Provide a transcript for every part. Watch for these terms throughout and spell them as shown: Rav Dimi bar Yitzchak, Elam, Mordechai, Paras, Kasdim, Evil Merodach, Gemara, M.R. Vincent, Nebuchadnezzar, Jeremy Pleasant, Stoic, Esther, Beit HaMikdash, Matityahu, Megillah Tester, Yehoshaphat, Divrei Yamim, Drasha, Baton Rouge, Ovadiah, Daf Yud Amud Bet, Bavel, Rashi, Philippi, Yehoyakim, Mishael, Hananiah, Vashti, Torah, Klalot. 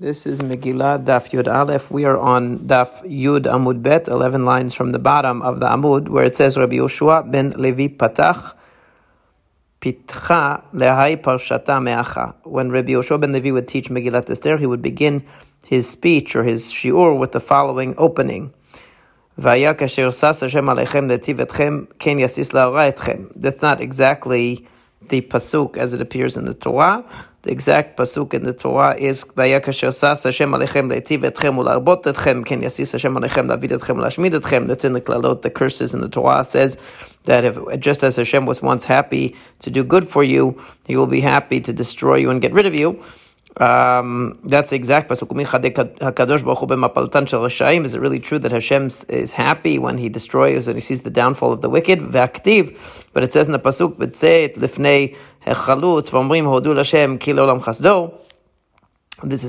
This is Megillah, Daf Yud Aleph. We are on Daf Yud Amud Bet, 11 lines from the bottom of the Amud, where it says, Rabbi Yoshua ben Levi pitcha lehai parshata meacha. When Rabbi Yoshua ben Levi would teach Megillah Tester, he would begin his speech or his shiur with the following opening. That's not exactly the pasuk as it appears in the Torah. The exact pasuk in the Torah is that's in the Klalot. The curses in the Torah says that if, just as Hashem was once happy to do good for you, He will be happy to destroy you and get rid of you. That's the exact pasuk. Is it really true that Hashem is happy when He destroys and He sees the downfall of the wicked? But it says in the pasuk, this is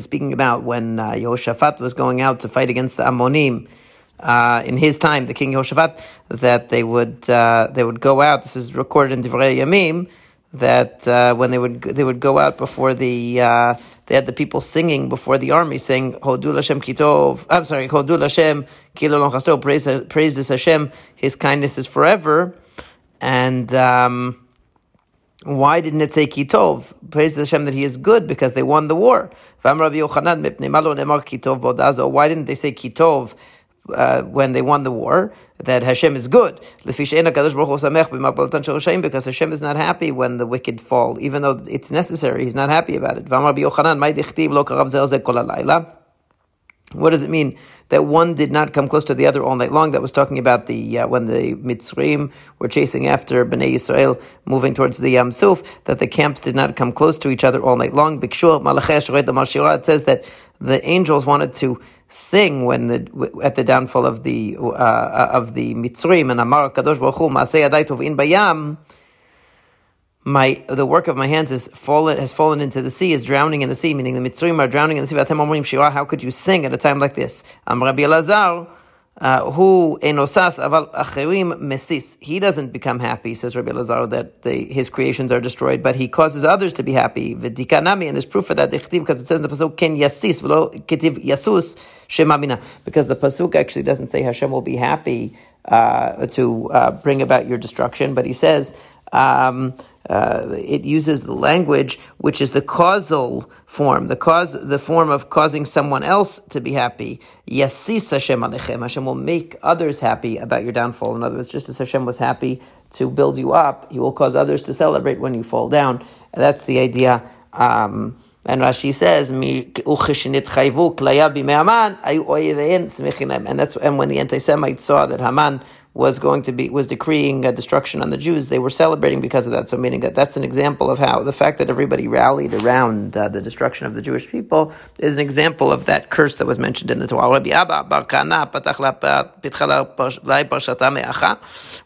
speaking about when Yehoshaphat was going out to fight against the Ammonim. In his time, the king Yehoshaphat, that they would go out. This is recorded in Divrei Yamim. That when they would go out before they had the people singing before the army saying Hodul Hashem Kitov. I'm sorry, Hodul Hashem Kilolon Chasto. Praise this Hashem. His kindness is forever. And why didn't it say Kitov? Praise Hashem that He is good because they won the war. Rabbi Yochanan mipnei malo nemar Kitov bodazo. Why didn't they say Kitov? When they won the war, that Hashem is good. Because Hashem is not happy when the wicked fall, even though it's necessary, He's not happy about it. What does it mean that one did not come close to the other all night long? That was talking about the when the Mitzrim were chasing after Bnei Yisrael, moving towards the Yam Suf, that the camps did not come close to each other all night long. It says that the angels wanted to sing when at the downfall of the Mitzrim, and Amar Kadosh Baruch Hu, Maaseh Yadai Tovin Bayam. The work of my hands has fallen into the sea, is drowning in the sea, meaning the Mitzrim are drowning in the sea. V'atem omrim shirah, how could you sing at a time like this? Rabbi Elazar, who enosas aval acherim mesis, he doesn't become happy, says Rabbi Elazar, that his creations are destroyed, but he causes others to be happy. V'dikanami, and there's proof for that, because it says in the pasuk ken yasis v'lo ketiv yasus shemamina, because the pasuk actually doesn't say Hashem will be happy to bring about your destruction, but He says. It uses the language which is the causal form, the form of causing someone else to be happy. Yasis Hashem alechem. Hashem will make others happy about your downfall. In other words, just as Hashem was happy to build you up, He will cause others to celebrate when you fall down. And that's the idea. And Rashi says, and when the anti-Semites saw that Haman was decreeing destruction on the Jews, they were celebrating because of that. So meaning that that's an example of how the fact that everybody rallied around the destruction of the Jewish people is an example of that curse that was mentioned in the Torah. Rabbi Abba bar Kahana,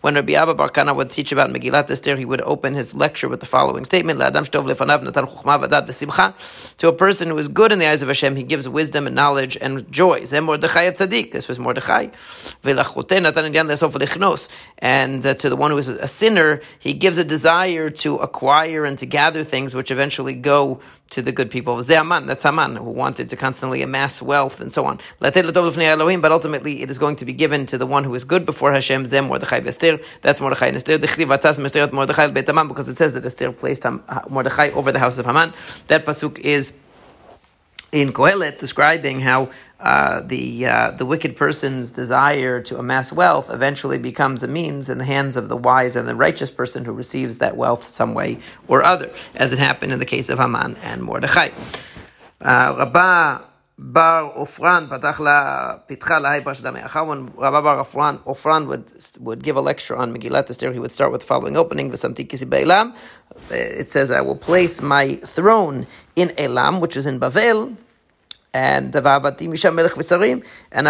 when Rabbi Abba bar Kahana would teach about Megillat Esther, he would open his lecture with the following statement: to a person who is good in the eyes of Hashem, He gives wisdom and knowledge and joy. This was Mordechai. And to the one who is a sinner, He gives a desire to acquire and to gather things which eventually go to the good people. That's Haman, who wanted to constantly amass wealth and so on. But ultimately, it is going to be given to the one who is good before Hashem. That's Mordechai and Esther. Because it says that Esther placed Mordechai over the house of Haman. That pasuk is in Kohelet, describing how the wicked person's desire to amass wealth eventually becomes a means in the hands of the wise and the righteous person who receives that wealth some way or other, as it happened in the case of Haman and Mordechai. Rabbah bar Ofran, when Rabbah bar Ofran would give a lecture on Megillat Esther, he would start with the following opening: it says, I will place my throne in Elam, which is in Bavel, and I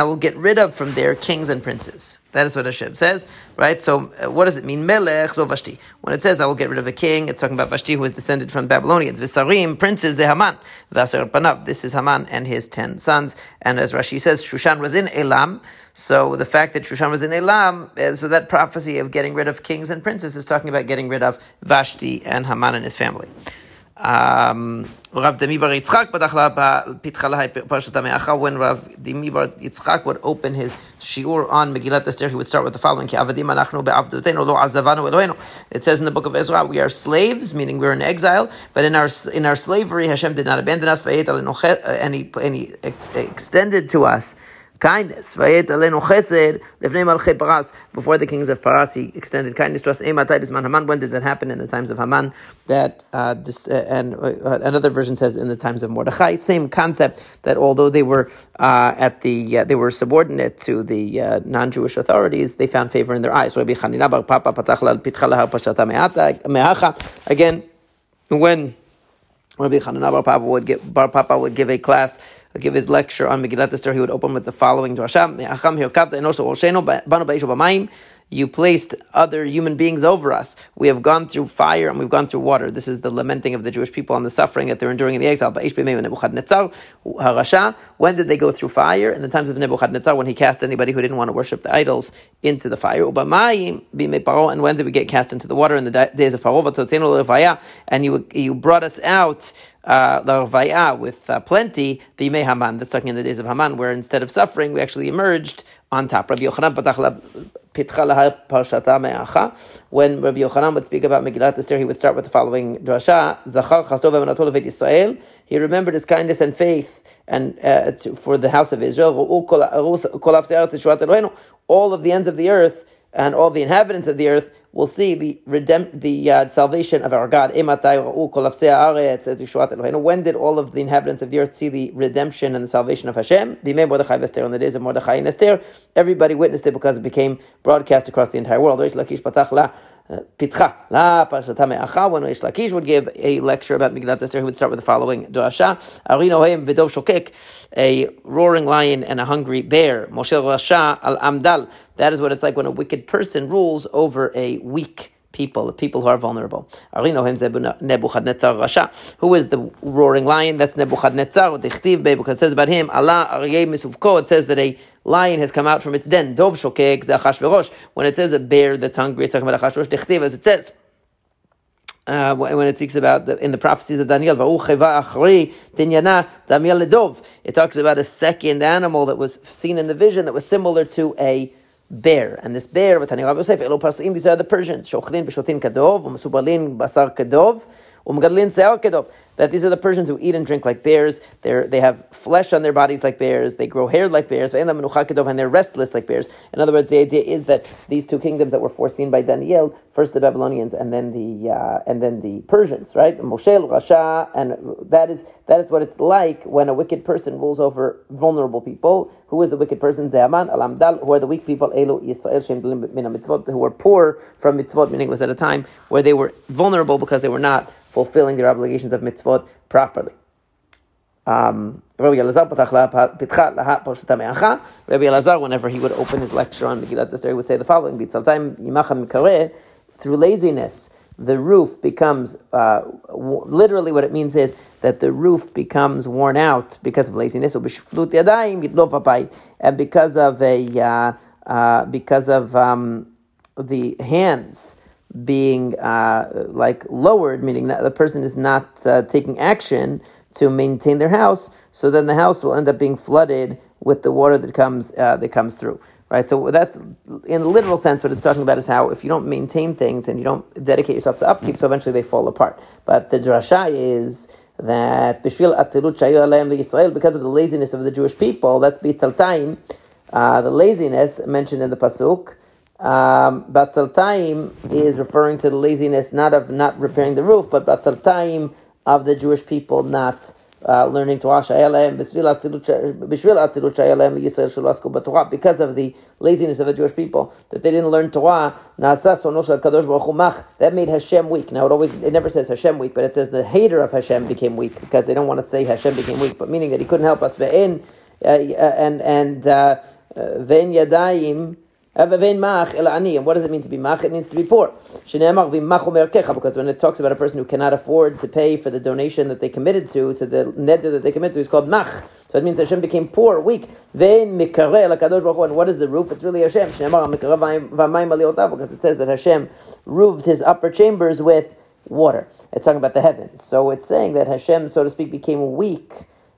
will get rid of from there kings and princes. That is what Hashem says, right? So what does it mean? Melech, so Vashti. When it says, I will get rid of a king, it's talking about Vashti, who is descended from Babylonians. Visarim, princes, the Haman. Vaser Panav, this is Haman and his 10 sons. And as Rashi says, Shushan was in Elam. So the fact that Shushan was in Elam, so that prophecy of getting rid of kings and princes is talking about getting rid of Vashti and Haman and his family. Rav Dimi bar Yitzchak when Rav Dimi bar Yitzchak would open his shiur on Megillah Tester, he would start with the following: it says in the book of Ezra, we are slaves, meaning we're in exile, but in our slavery Hashem did not abandon us, and he extended to us kindness. Before the kings of Paras, he extended kindness to us. When did that happen? In the times of Haman. And another version says in the times of Mordechai. Same concept, that although they were they were subordinate to the non-Jewish authorities, they found favor in their eyes. Again, when Rabbi Yochanan bar Papa would give a class, give his lecture on Megillat Esther, he would open with the following drasha: you placed other human beings over us. We have gone through fire and we've gone through water. This is the lamenting of the Jewish people on the suffering that they're enduring in the exile. When did they go through fire? In the times of Nebuchadnezzar, when he cast anybody who didn't want to worship the idols into the fire. And when did we get cast into the water? In the days of Paro. And you brought us out with plenty, the Yimei Haman. That's talking in the days of Haman, where instead of suffering, we actually emerged on top. Rabbi Yochanan when Rabbi Yochanan would speak about Megillat Esther, he would start with the following drasha: he remembered his kindness and faith, and for the house of Israel, all of the ends of the earth and all the inhabitants of the earth will see the salvation of our God. When did all of the inhabitants of the earth see the redemption and the salvation of Hashem? On the days of Mordechai and Esther, everybody witnessed it because it became broadcast across the entire world. When Reish Lakish would give a lecture about Megillat Esther, he would start with the following drasha: a roaring lion and a hungry bear. That is what it's like when a wicked person rules over a weak people, the people who are vulnerable. Who is the roaring lion? That's Nebuchadnezzar. Because it says about him, it says that a lion has come out from its den. When it says a bear that's hungry, it's talking about Achashverosh, as it says. When it speaks about in the prophecies of Daniel, it talks about a second animal that was seen in the vision that was similar to a bear. And this bear, these are the Persians, that these are the Persians who eat and drink like bears. They have flesh on their bodies like bears. They grow hair like bears. And they're restless like bears. In other words, the idea is that these two kingdoms that were foreseen by Daniel, first the Babylonians and then the Persians, right? Moshel, Rasha, and that is what it's like when a wicked person rules over vulnerable people. Who is the wicked person? Zehaman, Alamdal, who are the weak people, Elo, Yisrael, Shem, Mina Mitzvot, who were poor from Mitzvot, meaning it was at a time where they were vulnerable because they were not fulfilling their obligations of mitzvot properly. Rabbi Elazar, whenever he would open his lecture on Megillat Esther, he would say the following: through laziness, the roof becomes, literally what it means is that the roof becomes worn out because of laziness, and because of the hands being lowered, meaning that the person is not taking action to maintain their house, so then the house will end up being flooded with the water that comes through. Right, so that's in a literal sense what it's talking about, is how if you don't maintain things and you don't dedicate yourself to upkeep, so eventually they fall apart. But the drasha is that because of the laziness of the Jewish people, that's B'Tzaltaim, the laziness mentioned in the pasuk. Batzaltaim is referring to the laziness not of not repairing the roof, but Batzaltaim of the Jewish people not learning Torah. Because of the laziness of the Jewish people, that they didn't learn Torah, that made Hashem weak. Now it never says Hashem weak, but it says the hater of Hashem became weak, because they don't want to say Hashem became weak, but meaning that he couldn't help us. And what does it mean to be mach? It means to be poor. Because when it talks about a person who cannot afford to pay for the donation that they committed to the neder that they committed to, is called mach. So it means Hashem became poor, weak. And what is the roof? It's really Hashem. Because it says that Hashem roofed his upper chambers with water. It's talking about the heavens. So it's saying that Hashem, so to speak, became weak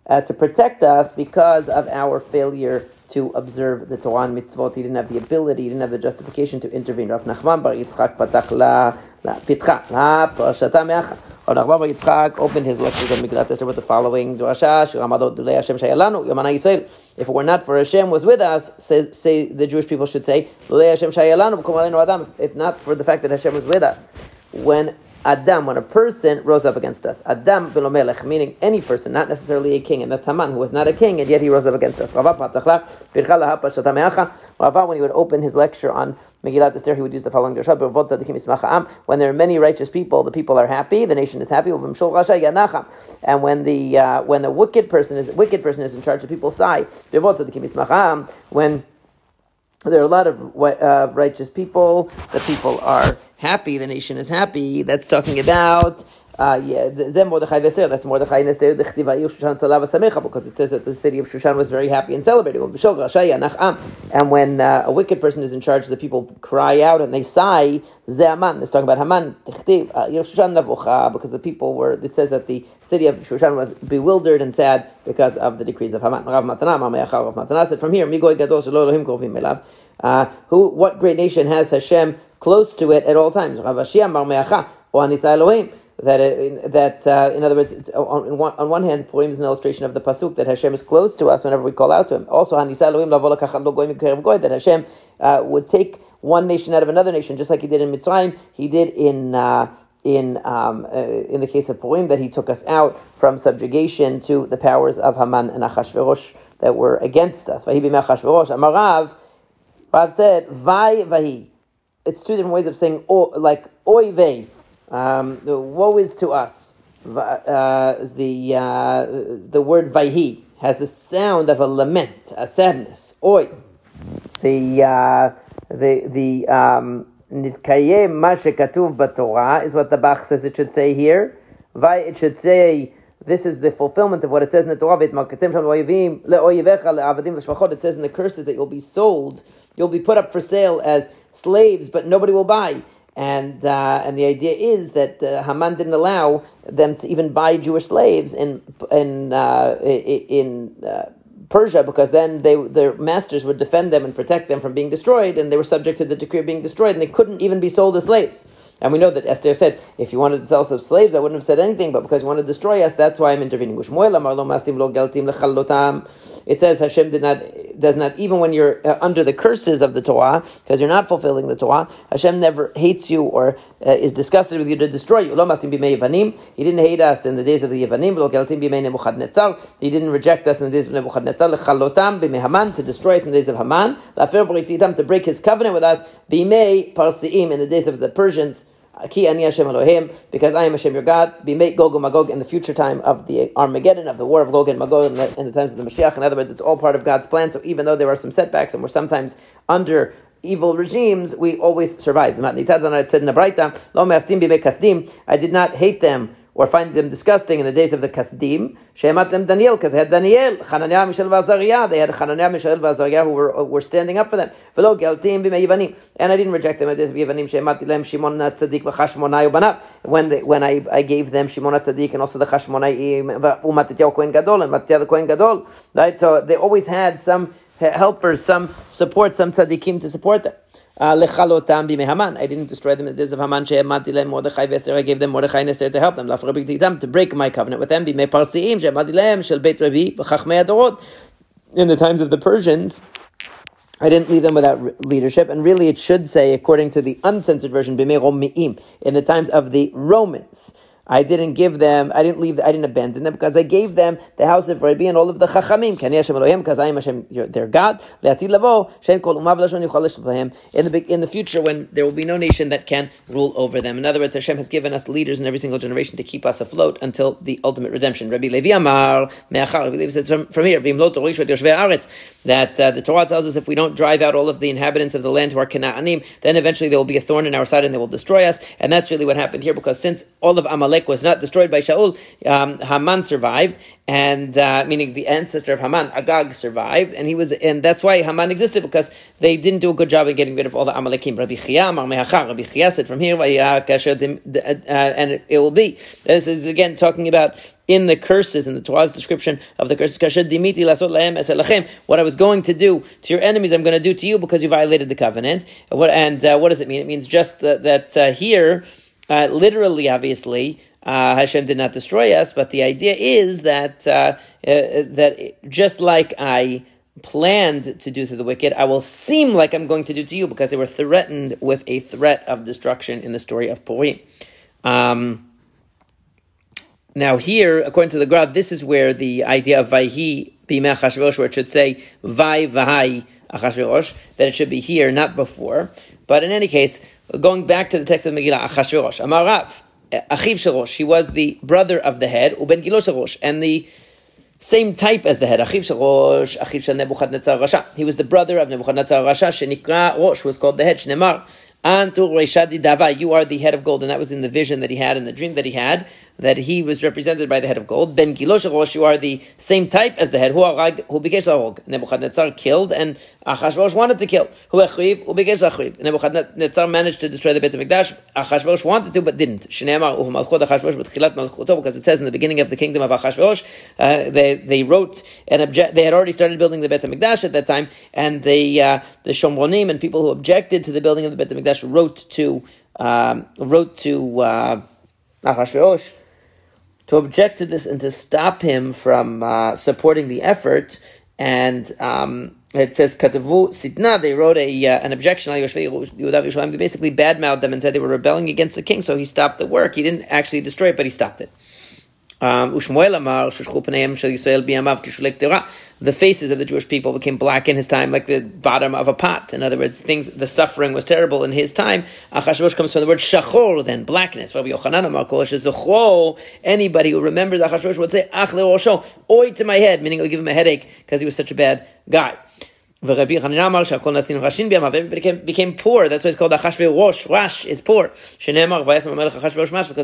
to protect us because of our failure to observe the Torah and Mitzvot. He didn't have the ability, he didn't have the justification to intervene. Rav Nachman bar Yitzchak opened his lectures on Megillah Tester with the following drasha: if it were not for Hashem was with us, say the Jewish people should say, if not for the fact that Hashem was with us. When a person rose up against us. Adam v'lo melech, meaning any person, not necessarily a king. And that's Haman, who was not a king, and yet he rose up against us. When he would open his lecture on Megillah Tester, he would use the following drasha: when there are many righteous people, the people are happy, the nation is happy. And when the wicked person is in charge, the people sigh. When there are a lot of righteous people, the people are happy, the nation is happy. That's talking about that's Mordechai in Esther, because it says that the city of Shushan was very happy and celebrating. And when a wicked person is in charge, the people cry out and they sigh. It's talking about Haman, because the people were, it says that the city of Shushan was bewildered and sad because of the decrees of Haman. Said from here, what great nation has Hashem close to it at all times? That in other words, on one hand, Purim is an illustration of the pasuk that Hashem is close to us whenever we call out to Him. Also, that Hashem would take one nation out of another nation, just like He did in Mitzrayim. He did in the case of Purim, that He took us out from subjugation to the powers of Haman and Achashverosh that were against us. Vahi b'mei Achashverosh, Amar Rav, Rav said, "Vai vahi." It's two different ways of saying "oy vei." Woe is to us. The word "vayhi" has a sound of a lament, a sadness. Oy, the nitkayem ma shekatuv b'Torah is what the Bach says it should say here. Vay, it should say this is the fulfillment of what it says in the Torah. It says in the curses that you'll be sold, you'll be put up for sale as slaves, but nobody will buy. And the idea is that Haman didn't allow them to even buy Jewish slaves in Persia, because then their masters would defend them and protect them from being destroyed, and they were subject to the decree of being destroyed, and they couldn't even be sold as slaves. And we know that Esther said, if you wanted to sell us as slaves, I wouldn't have said anything, but because you want to destroy us, that's why I'm intervening. It says Hashem does not, even when you're under the curses of the Torah, because you're not fulfilling the Torah, Hashem never hates you or is disgusted with you to destroy you. He didn't hate us in the days of the Yevanim. He didn't reject us in the days of Nebuchadnezzar, to destroy us in the days of Haman, to break his covenant with us, in the days of the Persians, because I am Hashem your God, bimei Gog and Magog, in the future time of the Armageddon, of the war of Gog and Magog, in the times of the Mashiach. In other words, it's all part of God's plan, so even though there are some setbacks and we're sometimes under evil regimes, we always survive. I did not hate them or find them disgusting in the days of the Kasdim, Shematem Daniel, because they had Daniel, Hananiah, Mishael, Vazariah. They had Hananiah, Mishael, Vazariah, who were standing up for them. Velo Geltim b'mei Yevanim, and I didn't reject them at this Yevanim. Shematilem Shimon Tzadik v'Chashmonai uBanav, when I gave them Shimon Tzadik and also the Chashmonai uMatityahu Kohen Gadol and Matityahu the Kohen Gadol. Right, so they always had some helpers, some support, some tzaddikim to support them. Lechalotam b'mei Haman, I didn't destroy them in the days of Haman. She'emati lehem Mordechai v'Esther, I gave them Mordechai and Esther to help them. Lafrabik titam, to break my covenant with them. B'mei Parsiim she'emati lehem shel Beit Rabbi v'Chachmei Adorot, in the times of the Persians, I didn't leave them without leadership. And really, it should say, according to the uncensored version, b'mei Romiim, in the times of the Romans. I didn't abandon them, because I gave them the house of Rabbi and all of the Chachamim. K'ani Hashem Elohim, because I am Hashem, their God. Le'atid lavo, she'en kol umav lashon yuchal lishlohem, in the future, when there will be no nation that can rule over them. In other words, Hashem has given us leaders in every single generation to keep us afloat until the ultimate redemption. Rabbi Levi Amar, me'achar, Rabbi Levi says from here, that the Torah tells us if we don't drive out all of the inhabitants of the land who are Kena'anim, then eventually there will be a thorn in our side and they will destroy us. And that's really what happened here, because since all of Amalek Amalek was not destroyed by Shaul, Haman survived, and meaning the ancestor of Haman, Agag, survived, and that's why Haman existed, because they didn't do a good job in getting rid of all the Amalekim. Rabbi Chia said from here, and it will be. This is again talking about in the curses, in the Torah's description of the curses, what I was going to do to your enemies, I'm going to do to you because you violated the covenant. What does it mean? It means just that here, literally, obviously, Hashem did not destroy us, but the idea is that just like I planned to do to the wicked, I will seem like I'm going to do to you, because they were threatened with a threat of destruction in the story of Purim. Now here, according to the Gra, this is where the idea of Vayhi bimei Achashverosh, where it should say Vay Vahai Achashverosh, that it should be here, not before. But in any case, going back to the text of Megillah, Achashverosh, Amar Rav, Achiv shel Rosh, he was the brother of the head, Uben Gilo shel Rosh, and the same type as the head, Achiv shel Rosh, Achiv shel Nebuchadnezzar Rasha. He was the brother of Nebuchadnezzar Rasha, Shenikra Rosh, was called the head, Shnemar. Antur Reishadi Dava, you are the head of gold. And that was in the vision that he had, in the dream that he had, that he was represented by the head of gold. Ben Gilosh Rosh, you are the same type as the head. Who bikesh l'horog. Nebuchadnezzar killed, and Achashverosh wanted to kill. Who achriv, who bikesh l'achriv. Nebuchadnezzar managed to destroy the Beit HaMikdash. Achashverosh wanted to, but didn't. Shneimar uhu malchut Achashverosh b'tchilat malchuto, because it says in the beginning of the kingdom of Achashverosh, they wrote an object. They had already started building the Beit HaMikdash at that time, and the Shomronim and people who objected to the building of the Beit HaMikdash wrote to Achashverosh to object to this and to stop him from supporting the effort. And it says Katavu Sitna, they wrote an objection. They basically badmouthed them and said they were rebelling against the king, so he stopped the work. He didn't actually destroy it, but he stopped it. The faces of the Jewish people became black in his time, like the bottom of a pot. In other words, the suffering was terrible in his time. Achashverosh comes from the word shachor, then blackness. Rabbi Yochanan, anybody who remembers Achashverosh would say, Ach le'rosho, oy to my head, meaning it would give him a headache because he was such a bad guy. Everybody became poor. That's why it's called Achashverosh. Rash is poor. Because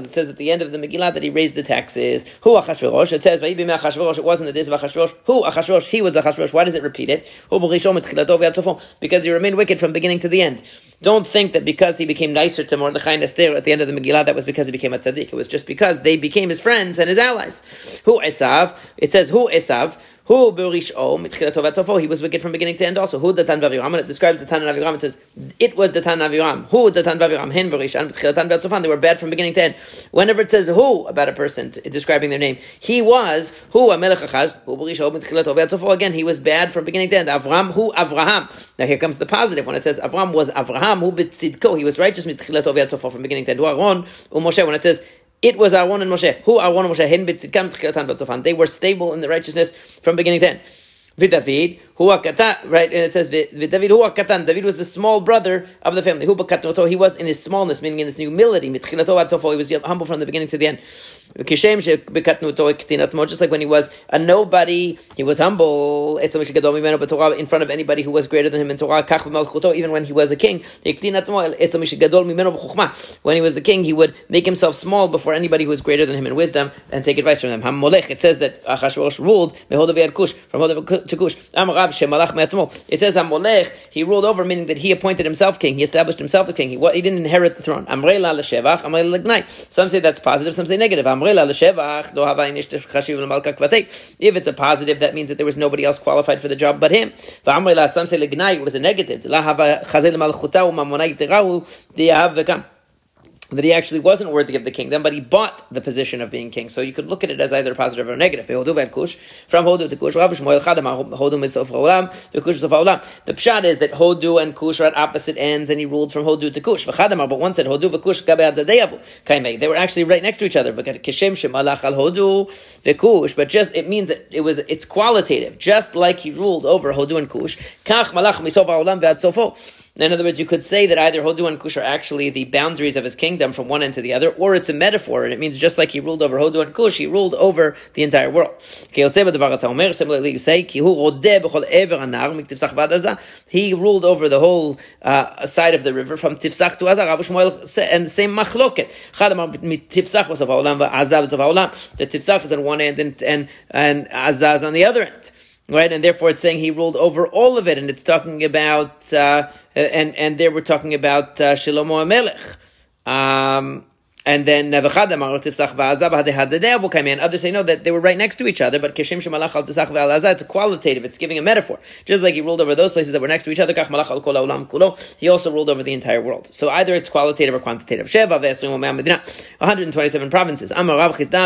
it says at the end of the Megillah that he raised the taxes. Who Achashverosh? It says, it wasn't the days of Achashverosh. Who Achashverosh? He was Achashverosh. Why does it repeat it? Because he remained wicked from beginning to the end. Don't think that because he became nicer to Mordechai and Esther at the end of the Megillah, that was because he became a tzaddik. It was just because they became his friends and his allies. Who Esav? It says, who Esav? Who Berisho mitchilatov atzofo? He was wicked from beginning to end. Also, who Datan v'Aviram? It describes Datan and Aviram. It says it was Datan and Aviram. Who Datan v'Aviram? Hen Berishan mitchilatov atzofan. They were bad from beginning to end. Whenever it says who about a person describing their name, he was who Amelech Achaz. Who Berisho mitchilatov atzofo. Again, he was bad from beginning to end. Avram, who Avraham. Now here comes the positive when it says Avram was Avraham. Who Betzidko? He was righteous mitchilatov atzofo from beginning to end. Who Aaron? Who Moshe? When it says it was Aaron and Moshe. Who Aaron and Moshe? Hen b'tzidkam t'chilatan b'tzofan. They were stable in the righteousness from beginning to end. V'David, who akatan, right? And it says v'David, who akatan. David was the small brother of the family. Who b'katnoto. He was in his smallness, meaning in his humility. Mitchilato b'tzofo. He was humble from the beginning to the end. Kishem b'katnoto ektinatmo. Just like when he was a nobody, he was humble. In front of anybody who was greater than him in Torah. Kach b'malchuto. Even when he was a king, when he was the king, he would make himself small before anybody who was greater than him in wisdom and take advice from them. Hamolech. It says that Achashverosh ruled mehodav yad Kush, from Hodav to Kush. It says Amolech, he ruled over, meaning that he appointed himself king, he established himself as king, he didn't inherit the throne. Some say that's positive, some say negative. If it's a positive, that means that there was nobody else qualified for the job but him. Some say it was a negative, that he actually wasn't worthy of the kingdom, but he bought the position of being king. So you could look at it as either positive or negative. From Hodu to Kush, Rav Shmuel Chadam, Hodu is of Olam, the Kush is of Olam. The pshat is that Hodu and Kush are at opposite ends, and he ruled from Hodu to Kush. But one said Hodu v'Kush gabe adadeyavu kaimei. They were actually right next to each other. But Kishem shemalach al Hodu v'Kush. But just it means that it's qualitative, just like he ruled over Hodu and Kush. Kach malach misof Olam ve'ad sofo. In other words, you could say that either Hodu and Kush are actually the boundaries of his kingdom from one end to the other, or it's a metaphor, and it means just like he ruled over Hodu and Kush, he ruled over the entire world. Similarly, you say, he ruled over the whole side of the river from Tifsach to Azar, and the same machloket. The Tifsach is on one end and Azar is on the other end. Right, and therefore it's saying he ruled over all of it, and it's talking about and there we're talking about Shlomo HaMelech. And then others say no, that they were right next to each other, but it's a qualitative, it's giving a metaphor. Just like he ruled over those places that were next to each other, he also ruled over the entire world. So either it's qualitative or quantitative. 127 provinces. The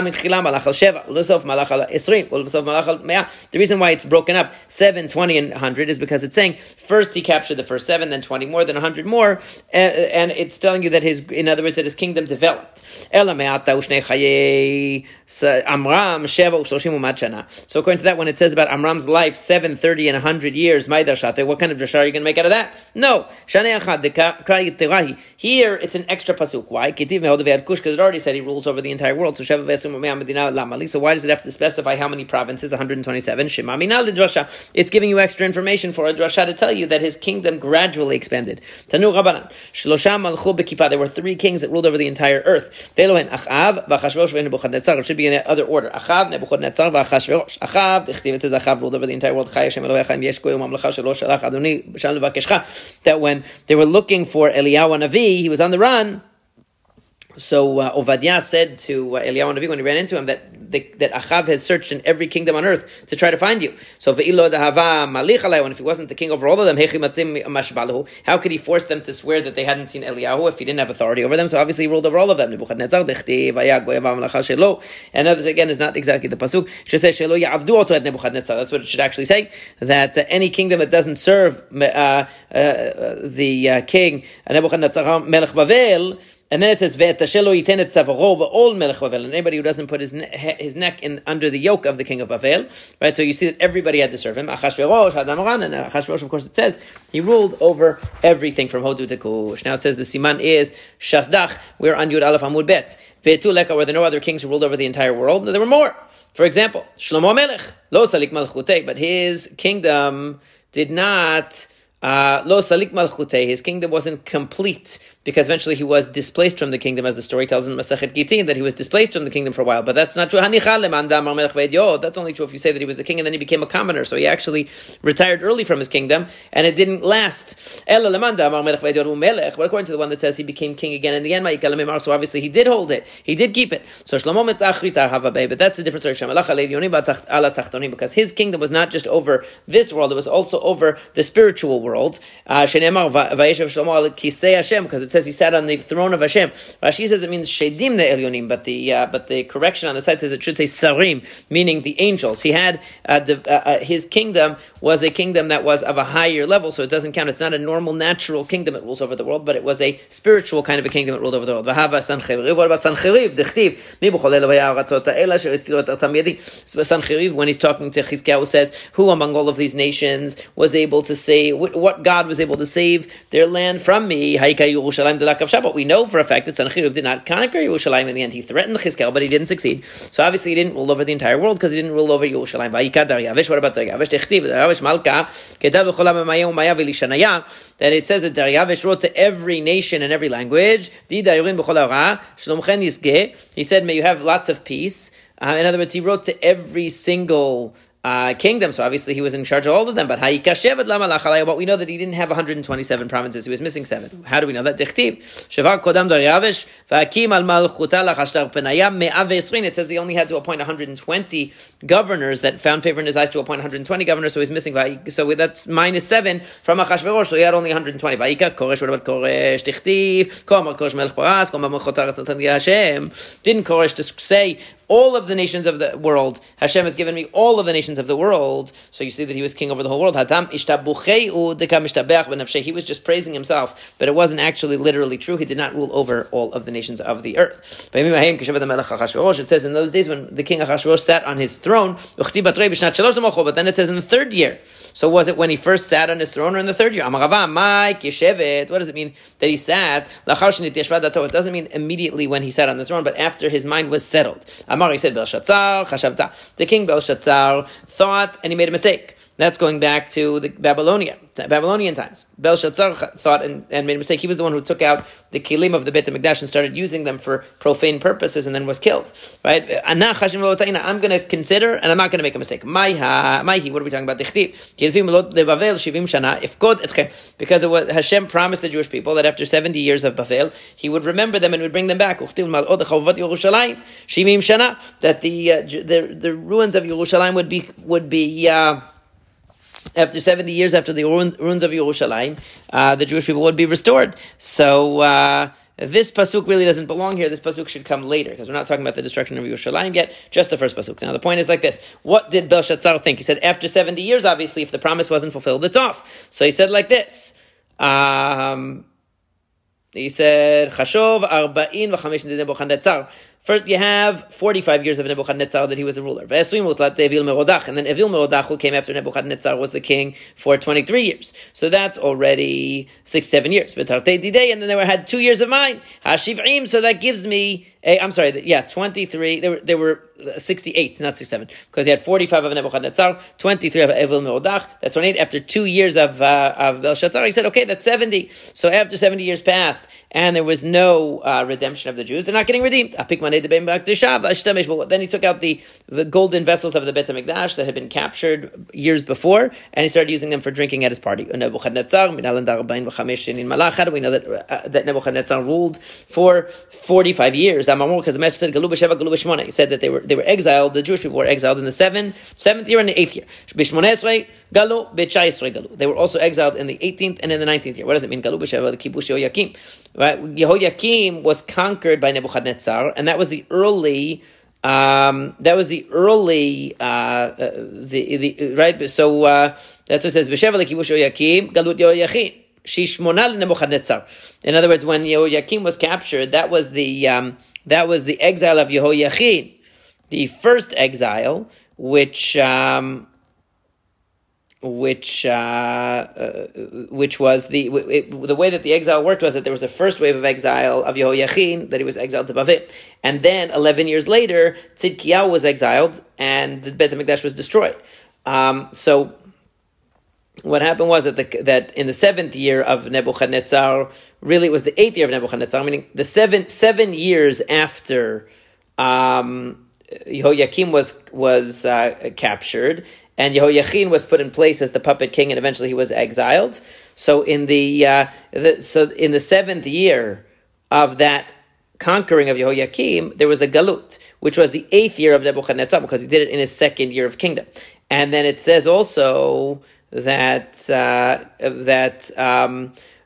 reason why it's broken up 7, 20, and 100 is because it's saying first he captured the first 7, then 20 more, then 100 more, and it's telling you that his, in other words, that his kingdom developed. So according to that, when it says about Amram's life, 730 and 100 years, what kind of drasha are you going to make out of that? No. Here, it's an extra pasuk. Why? Because it already said he rules over the entire world. So why does it have to specify how many provinces? 127. It's giving you extra information for a drasha to tell you that his kingdom gradually expanded. There were 3 kings that ruled over the entire earth. It should be in the other order. Achav, Nebuchadnezzar, Achashverosh. Achav, it says Achav ruled over the entire world. That when they were looking for Eliyahu Navi, he was on the run. So Ovadiah said to Eliyahu Navi when he ran into him that Achav has searched in every kingdom on earth to try to find you. So and if he wasn't the king over all of them, how could he force them to swear that they hadn't seen Eliyahu if he didn't have authority over them? So obviously he ruled over all of them. And others again is not exactly the pasuk. That's what it should actually say, that any kingdom that doesn't serve the king Nebuchadnezzar Melech Bavel. And then it says, and anybody who doesn't put his neck in under the yoke of the king of Bavel, right? So you see that everybody had to serve him. Achashverosh had Amran, and Achashverosh, of course, it says he ruled over everything from Hodu to Kush. Now it says the siman is Shasdach. We're on Yud Aleph Amud Bet. Ve'etu leka, were there no other kings who ruled over the entire world? No, there were more. For example, Shlomo Melech, lo salik malchutei, but his kingdom did not. Lo salik malchutei, his kingdom wasn't complete, because eventually he was displaced from the kingdom, as the story tells in Masechet Gittin, that he was displaced from the kingdom for a while. But that's not true. That's only true if you say that he was a king and then he became a commoner. So he actually retired early from his kingdom, and it didn't last. But according to the one that says he became king again in the end, so obviously he did hold it. He did keep it. So Shlomo mitachrit, but that's a different story, because his kingdom was not just over this world, it was also over the spiritual world. Because it says he sat on the throne of Hashem. Rashi says it means shedim ne'elyonim, but the correction on the site says it should say sarim, meaning the angels. He had his kingdom was a kingdom that was of a higher level, so it doesn't count. It's not a normal, natural kingdom that rules over the world, but it was a spiritual kind of a kingdom that ruled over the world. What about Sancheriv? When he's talking to Chizkiyahu, says, who among all of these nations was able to save, what God was able to save their land from me? But we know for a fact that Sancheriv did not conquer Yerushalayim in the end. He threatened Chizkiyahu, but he didn't succeed. So obviously he didn't rule over the entire world because he didn't rule over Yerushalayim. What about Daryavish? That it says that Daryavish wrote to every nation and every language. He said, may you have lots of peace. In other words, he wrote to every single kingdom, so obviously he was in charge of all of them, but we know that he didn't have 127 provinces, he was missing 7. How do we know that? It says he only had to appoint 120 governors that found favor in his eyes to appoint 120 governors, so he's missing, so that's minus 7 from Achashverosh, so he had only 120. What about Koresh? Didn't Koresh just say, all of the nations of the world, Hashem has given me all of the nations of the world. So you see that he was king over the whole world. He was just praising himself, but it wasn't actually literally true. He did not rule over all of the nations of the earth. It says in those days when the king Achashverosh sat on his throne, but then it says in the 3rd year, So was it when he first sat on his throne or in the third year? What does it mean that he sat? It doesn't mean immediately when he sat on the throne, but after his mind was settled. He said, the king Belshazzar thought, and he made a mistake. That's going back to the Babylonian times. Belshazzar thought and made a mistake. He was the one who took out the kilim of the Beit HaMikdash and started using them for profane purposes and then was killed. Right? I'm going to consider and I'm not going to make a mistake. Maihi, what are we talking about? Because it was, Hashem promised the Jewish people that after 70 years of Bavel, he would remember them and would bring them back. That the ruins of Yerushalayim would be after 70 years, after the ruins of Yerushalayim, the Jewish people would be restored. So this pasuk really doesn't belong here. This pasuk should come later, because we're not talking about the destruction of Yerushalayim yet, just the first pasuk. Now the point is like this. What did Belshazzar think? He said, after 70 years, obviously, if the promise wasn't fulfilled, it's off. So he said like this. He said, Chashov arba'in v'chamesh Nebuchadnezzar. First, you have 45 years of Nebuchadnezzar that he was a ruler. And then Evil Merodach, who came after Nebuchadnezzar, was the king for 23 years. So that's already 7 years. And then they had 2 years of mine. Hashiv'im, so that gives me 23. There were 68, not 67, because he had 45 of Nebuchadnezzar, 23 of Evil Merodach. That's 28. After 2 years of Belshazzar, he said, okay, that's 70. So after 70 years passed, and there was no redemption of the Jews, they're not getting redeemed. Then he took out the golden vessels of the Beit HaMikdash that had been captured years before, and he started using them for drinking at his party. Nebuchadnezzar, we know that Nebuchadnezzar ruled for 45 years. Because the Master said, he said that they were exiled, the Jewish people were exiled in the seventh year and the 8th year. They were also exiled in the 18th and in the 19th year. What does it mean? Right? Yehoyakim was conquered by Nebuchadnezzar, and that was the early right? So that's what it says, B'sheva lekibush Yehoyakim, galut Yehoyachin, shishmonal Nebuchadnezzar. In other words, when Yehoyakim was captured, that was the exile of Yehoyachin, the first exile, which was the way that the exile worked was that there was a first wave of exile of Yehoyachin, that he was exiled to Bavel. And then 11 years later, Tzidkiyahu was exiled and the Beit HaMikdash was destroyed. So what happened was that in the 7th year of Nebuchadnezzar, really it was the 8th year of Nebuchadnezzar, meaning the 7 years after Yehoyakim was captured, and Yehoyachin was put in place as the puppet king, and eventually he was exiled. So in the 7th year of that conquering of Yehoyakim, there was a galut, which was the 8th year of Nebuchadnezzar, because he did it in his 2nd year of kingdom. And then it says also that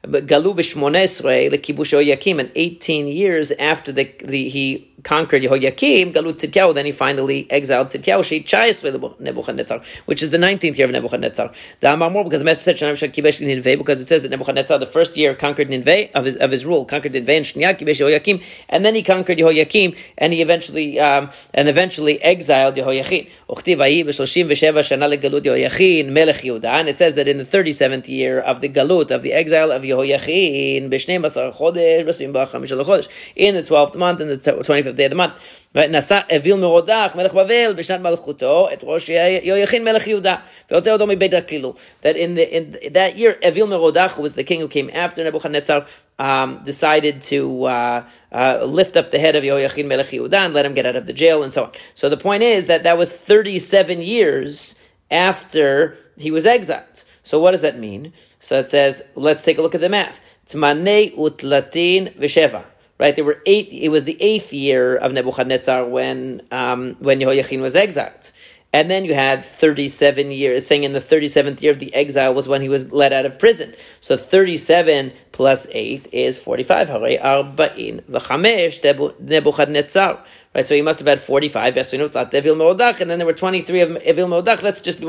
Galu b'shmonesrei lekibush Yehoyakim, and 18 years after he conquered Yehoyakim, Galut Tzidkiyahu, then he finally exiled Tzidkiyahu, Shei Chayesrei Nebuchadnezzar, which is the 19th year of Nebuchadnezzar. The Amar Mor, because the Master said Shana v'shad kibesh Ninveh, because it says that Nebuchadnezzar the first year conquered Ninveh of his rule, conquered Ninveh and Shnia kibesh Yehoyakim, and then he conquered Yehoyakim, and he eventually exiled Yehoyachin. Uchtiv vayi b'shloshim v'sheva shana legalut Yehoyachin melech Yehuda, and it says that in the 37th year of the galut, of the exile of Yehoyachin, b'shnei masar chodesh, b'sim b'chamisha chodesh, in the 12th month, in the 25th day of the month. Right? Nasa Evil Merodach Melech Bavel B'shnat Malchuto Et Rosh Yehoyachin Melech Yehuda Ve'otzeh Odo Mibeit HaKilu. That in that year, Evil Merodach, who was the king who came after Nebuchadnezzar, decided to lift up the head of Yehoyachin Melech Yehuda and let him get out of the jail and so on. So the point is that was 37 years after he was exiled. So what does that mean? So it says, let's take a look at the math. Tmanei Utlatin V'sheva. Right, there were 8. It was the 8th year of Nebuchadnezzar when Yehoyachin was exiled, and then you had 37 years. Saying in the 37th year of the exile was when he was let out of prison. So 37 plus 8 is 45. Harei arba'in v'chamesh Nebuchadnezzar right? So he must have had 45 Yasrinot Lat Evil Merodach, and then there were 23 of Evil Merodach. That's just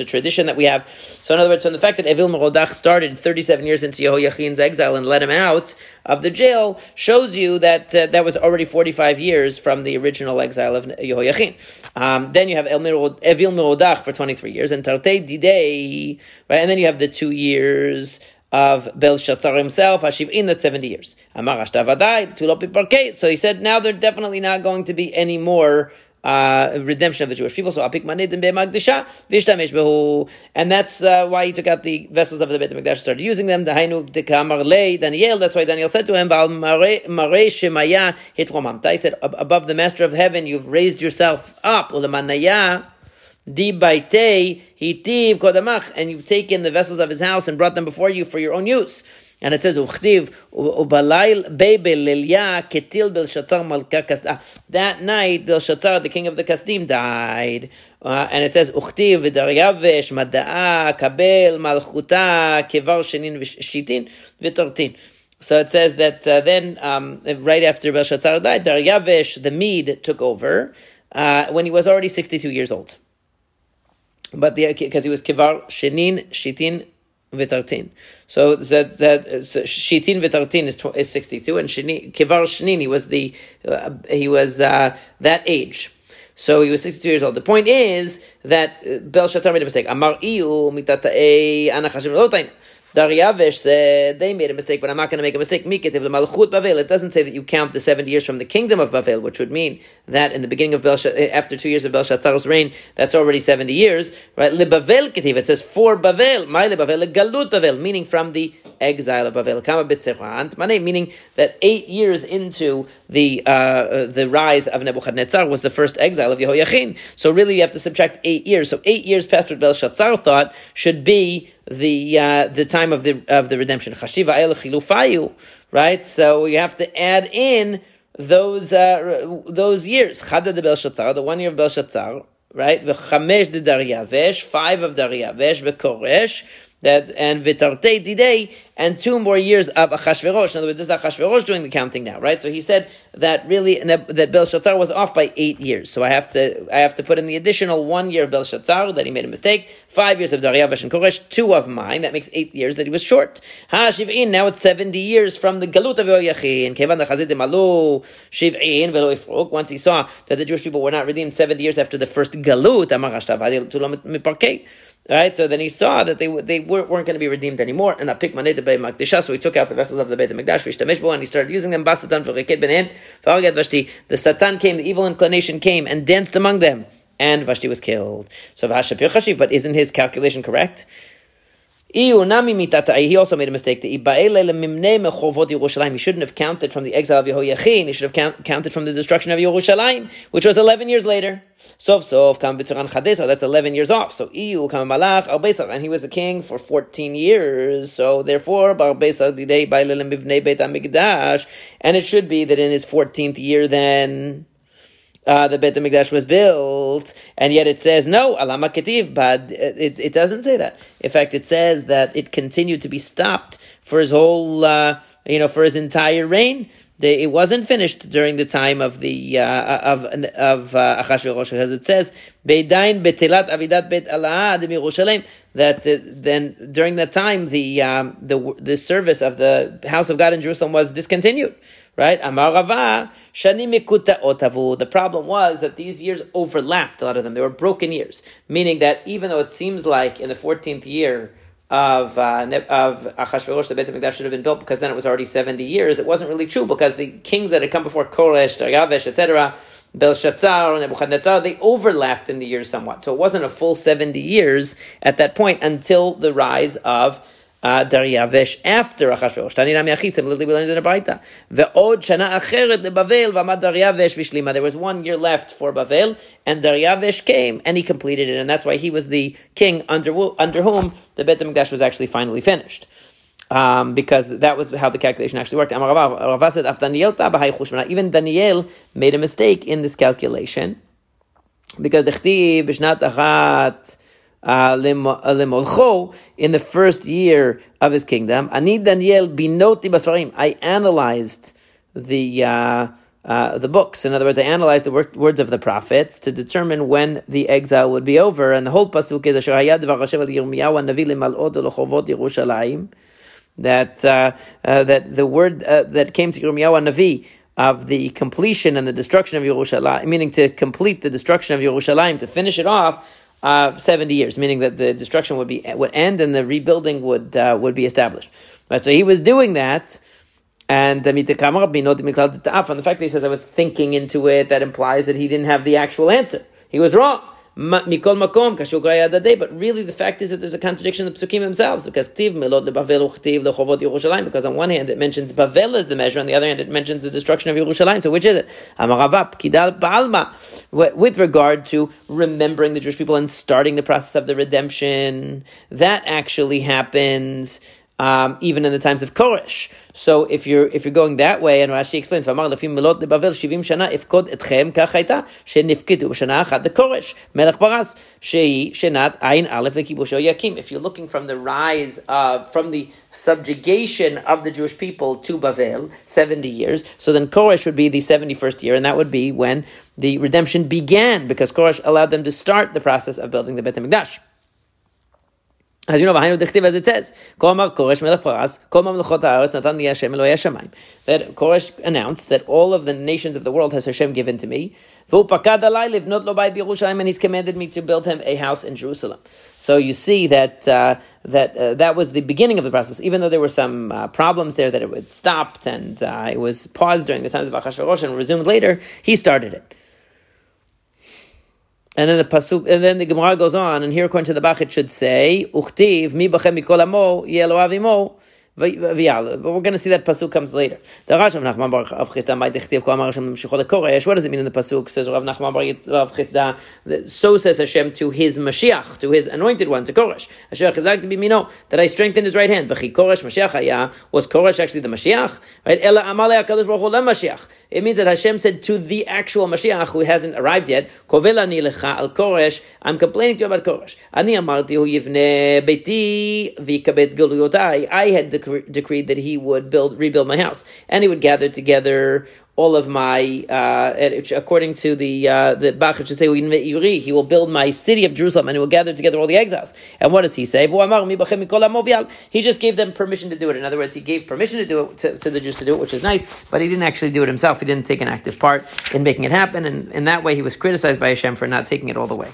a tradition that we have. So in other words, from the fact that Evil Merodach started 37 years into Yehoyachin's exile and let him out of the jail shows you that that was already 45 years from the original exile of Yehoyachin. Then you have Evil Merodach for 23 years, and Tartei Didei, right? And then you have the 2 years of Belshazzar himself, Hashiv'in, that's 70 years. Amar Ashtavadai, Tulopi Parkei. So he said, now there's definitely not going to be any more redemption of the Jewish people. So Apik Manedim Be'Magdisha, Vishtamesh Behu. And that's why he took out the vessels of the Beit HaMikdash, started using them. Dahainu Dekamar Lei Daniel. That's why Daniel said to him, Ba'al Mare Shemaya Hitromamta. He said, above the Master of Heaven, you've raised yourself up. Ulemanaya Di Baitei Hitiv Kodamach. And you've taken the vessels of his house and brought them before you for your own use. And it says, that night, Belshazzar, the king of the Kasdim, died. And it says, so it says that then, right after Belshazzar died, Daryavesh, the Mede, took over when he was already 62 years old. But because he was Kivar Shenin Shitin Vitartin. So that Shitin Vitartin is 62, and Shini, Kivar Shenin, he was that age. So he was 62 years old. The point is that Belshazzar made a mistake. Amar iu mitatae anachashim lotain. Daryavesh said, they made a mistake, but I'm not going to make a mistake. It doesn't say that you count the 70 years from the kingdom of Bavel, which would mean that in the beginning of after 2 years of Belshazzar's reign, that's already 70 years, right? LeBavel Ketiv, it says for Bavel, my LeBavel, leGalut Bavel, meaning from the exile of Bavel. Kama B'Tzerant Mane, meaning that 8 years into the rise of Nebuchadnezzar was the first exile of Yehoyachin. So really you have to subtract 8 years. So 8 years past what Belshazzar thought should be the time of the redemption. Chashiva el chilufayu, right? So you have to add in those years. Chada de Belshazzar, the 1 year of Belshazzar, right? V'chamesh de Daryavesh, 5 of Daryavesh, v'koresh, that, and v'tartei didei, and 2 more years of Achashverosh. In other words, this is Achashverosh doing the counting now, right? So he said that really that Belshazzar was off by 8 years. So I have to put in the additional 1 year of Belshazzar that he made a mistake, 5 years of Daryavesh and Koresh, 2 of mine. That makes 8 years that he was short. Hashiv'in, now it's 70 years from the Galut of Yehoyachin. Kevan dachazidem alu shiv'in velo ifruk. Once he saw that the Jewish people were not redeemed 70 years after the first Galut, amar hashtavadil tulam miparkei. Right, so then he saw that they weren't going to be redeemed anymore, and Apik Maneh Beit Hamikdash. So he took out the vessels of the Beit Hamikdash, Vishtamesh Bo, and he started using them. Basatan v'Reked Bneihem, v'Arged Vashti. The Satan came, the evil inclination came, and danced among them, and Vashti was killed. So v'Hashapir Chashiv, but isn't his calculation correct? He also made a mistake. He shouldn't have counted from the exile of Yehoyachin. He should have counted from the destruction of Yerushalayim, which was 11 years later. So that's 11 years off. So and he was the king for 14 years. So therefore, and it should be that in his 14th year then, the Beit HaMikdash was built, and yet it says no, Alama Ketiv, but it doesn't say that. In fact, it says that it continued to be stopped for his whole, for his entire reign. It wasn't finished during the time of the of Achashverosh, because it says Beidain Betelat Avidat Bet Allah Adem Yerushalayim. That then during that time the service of the house of God in Jerusalem was discontinued. Right? Amar Rava, Shani Mikutaot Havu. The problem was that these years overlapped, a lot of them. They were broken years. Meaning that even though it seems like in the 14th year of Achashverosh, the Beit HaMikdash should have been built because then it was already 70 years, it wasn't really true because the kings that had come before, Koresh, Daryavesh, etc., Belshazzar, Nebuchadnezzar, they overlapped in the years somewhat. So it wasn't a full 70 years at that point until the rise of Daryavesh after Achashverosh. There was 1 year left for Bavel, and Daryavesh came, and he completed it, and that's why he was the king under whom the Beit HaMikdash was actually finally finished. Because that was how the calculation actually worked. Even Daniel made a mistake in this calculation, because in the first year of his kingdom, I analyzed the the books. In other words, I analyzed the words of the prophets to determine when the exile would be over. And the whole pasuk is Asher haya devar Hashem al Yirmiyahu hanavi limal'ot lechovot Yerushalayim, that the word that came to Yirmiyahu hanavi of the completion and the destruction of Yerushalayim, meaning to complete the destruction of Yerushalayim, to finish it off, 70 years, meaning that the destruction would end and the rebuilding would be established. Right, so he was doing that, and the fact that he says I was thinking into it, that implies that he didn't have the actual answer. He was wrong. But really, the fact is that there's a contradiction in the psukim themselves, because on one hand it mentions Bavel as the measure, on the other hand it mentions the destruction of Yerushalayim. So which is it? With regard to remembering the Jewish people and starting the process of the redemption, that actually happens even in the times of Koresh. So if you're going that way, and Rashi explains, if you're looking from the rise of, from the subjugation of the Jewish people to Bavel, 70 years, so then Koresh would be the 71st year, and that would be when the redemption began, because Koresh allowed them to start the process of building the Beit HaMikdash. As you know, as it says, that Koresh announced that all of the nations of the world has Hashem given to me, and He's commanded me to build Him a house in Jerusalem. So you see that that was the beginning of the process, even though there were some problems there, that it was stopped and it was paused during the times of Achashverosh and resumed later. He started it. And then the pasuk, and then the Gemara goes on, and here according to the Bach it should say, "Uchtiv mi b'chem mikol amo yeloav imo v'yal." But we're going to see that pasuk comes later. The Rav Nachman bar Yitzchak, what does it mean in the pasuk? Says Rav Nachman bar Yitzchak, so says Hashem to His Mashiach, to His anointed one, to Koresh. Asher chazakti b'mino, that I strengthened his right hand. V'chi Koresh Mashiach haya, was Koresh actually the Mashiach? Right? Ela amar leHakadosh Baruch Hu leMashiach. It means that Hashem said to the actual Mashiach, who hasn't arrived yet, Kovelani lecha al Koresh, I'm complaining to you about Koresh. Ani amarti hu yivne beiti v'ikabetz geluyotai. I had decreed that he would rebuild my house, and he would gather together all of my, according to the Bach, it should say, he will build my city of Jerusalem, and he will gather together all the exiles. And what does he say? He just gave them permission to do it. In other words, he gave permission to do it, to the Jews to do it, which is nice, but he didn't actually do it himself. He didn't take an active part in making it happen, and in that way he was criticized by Hashem for not taking it all the way.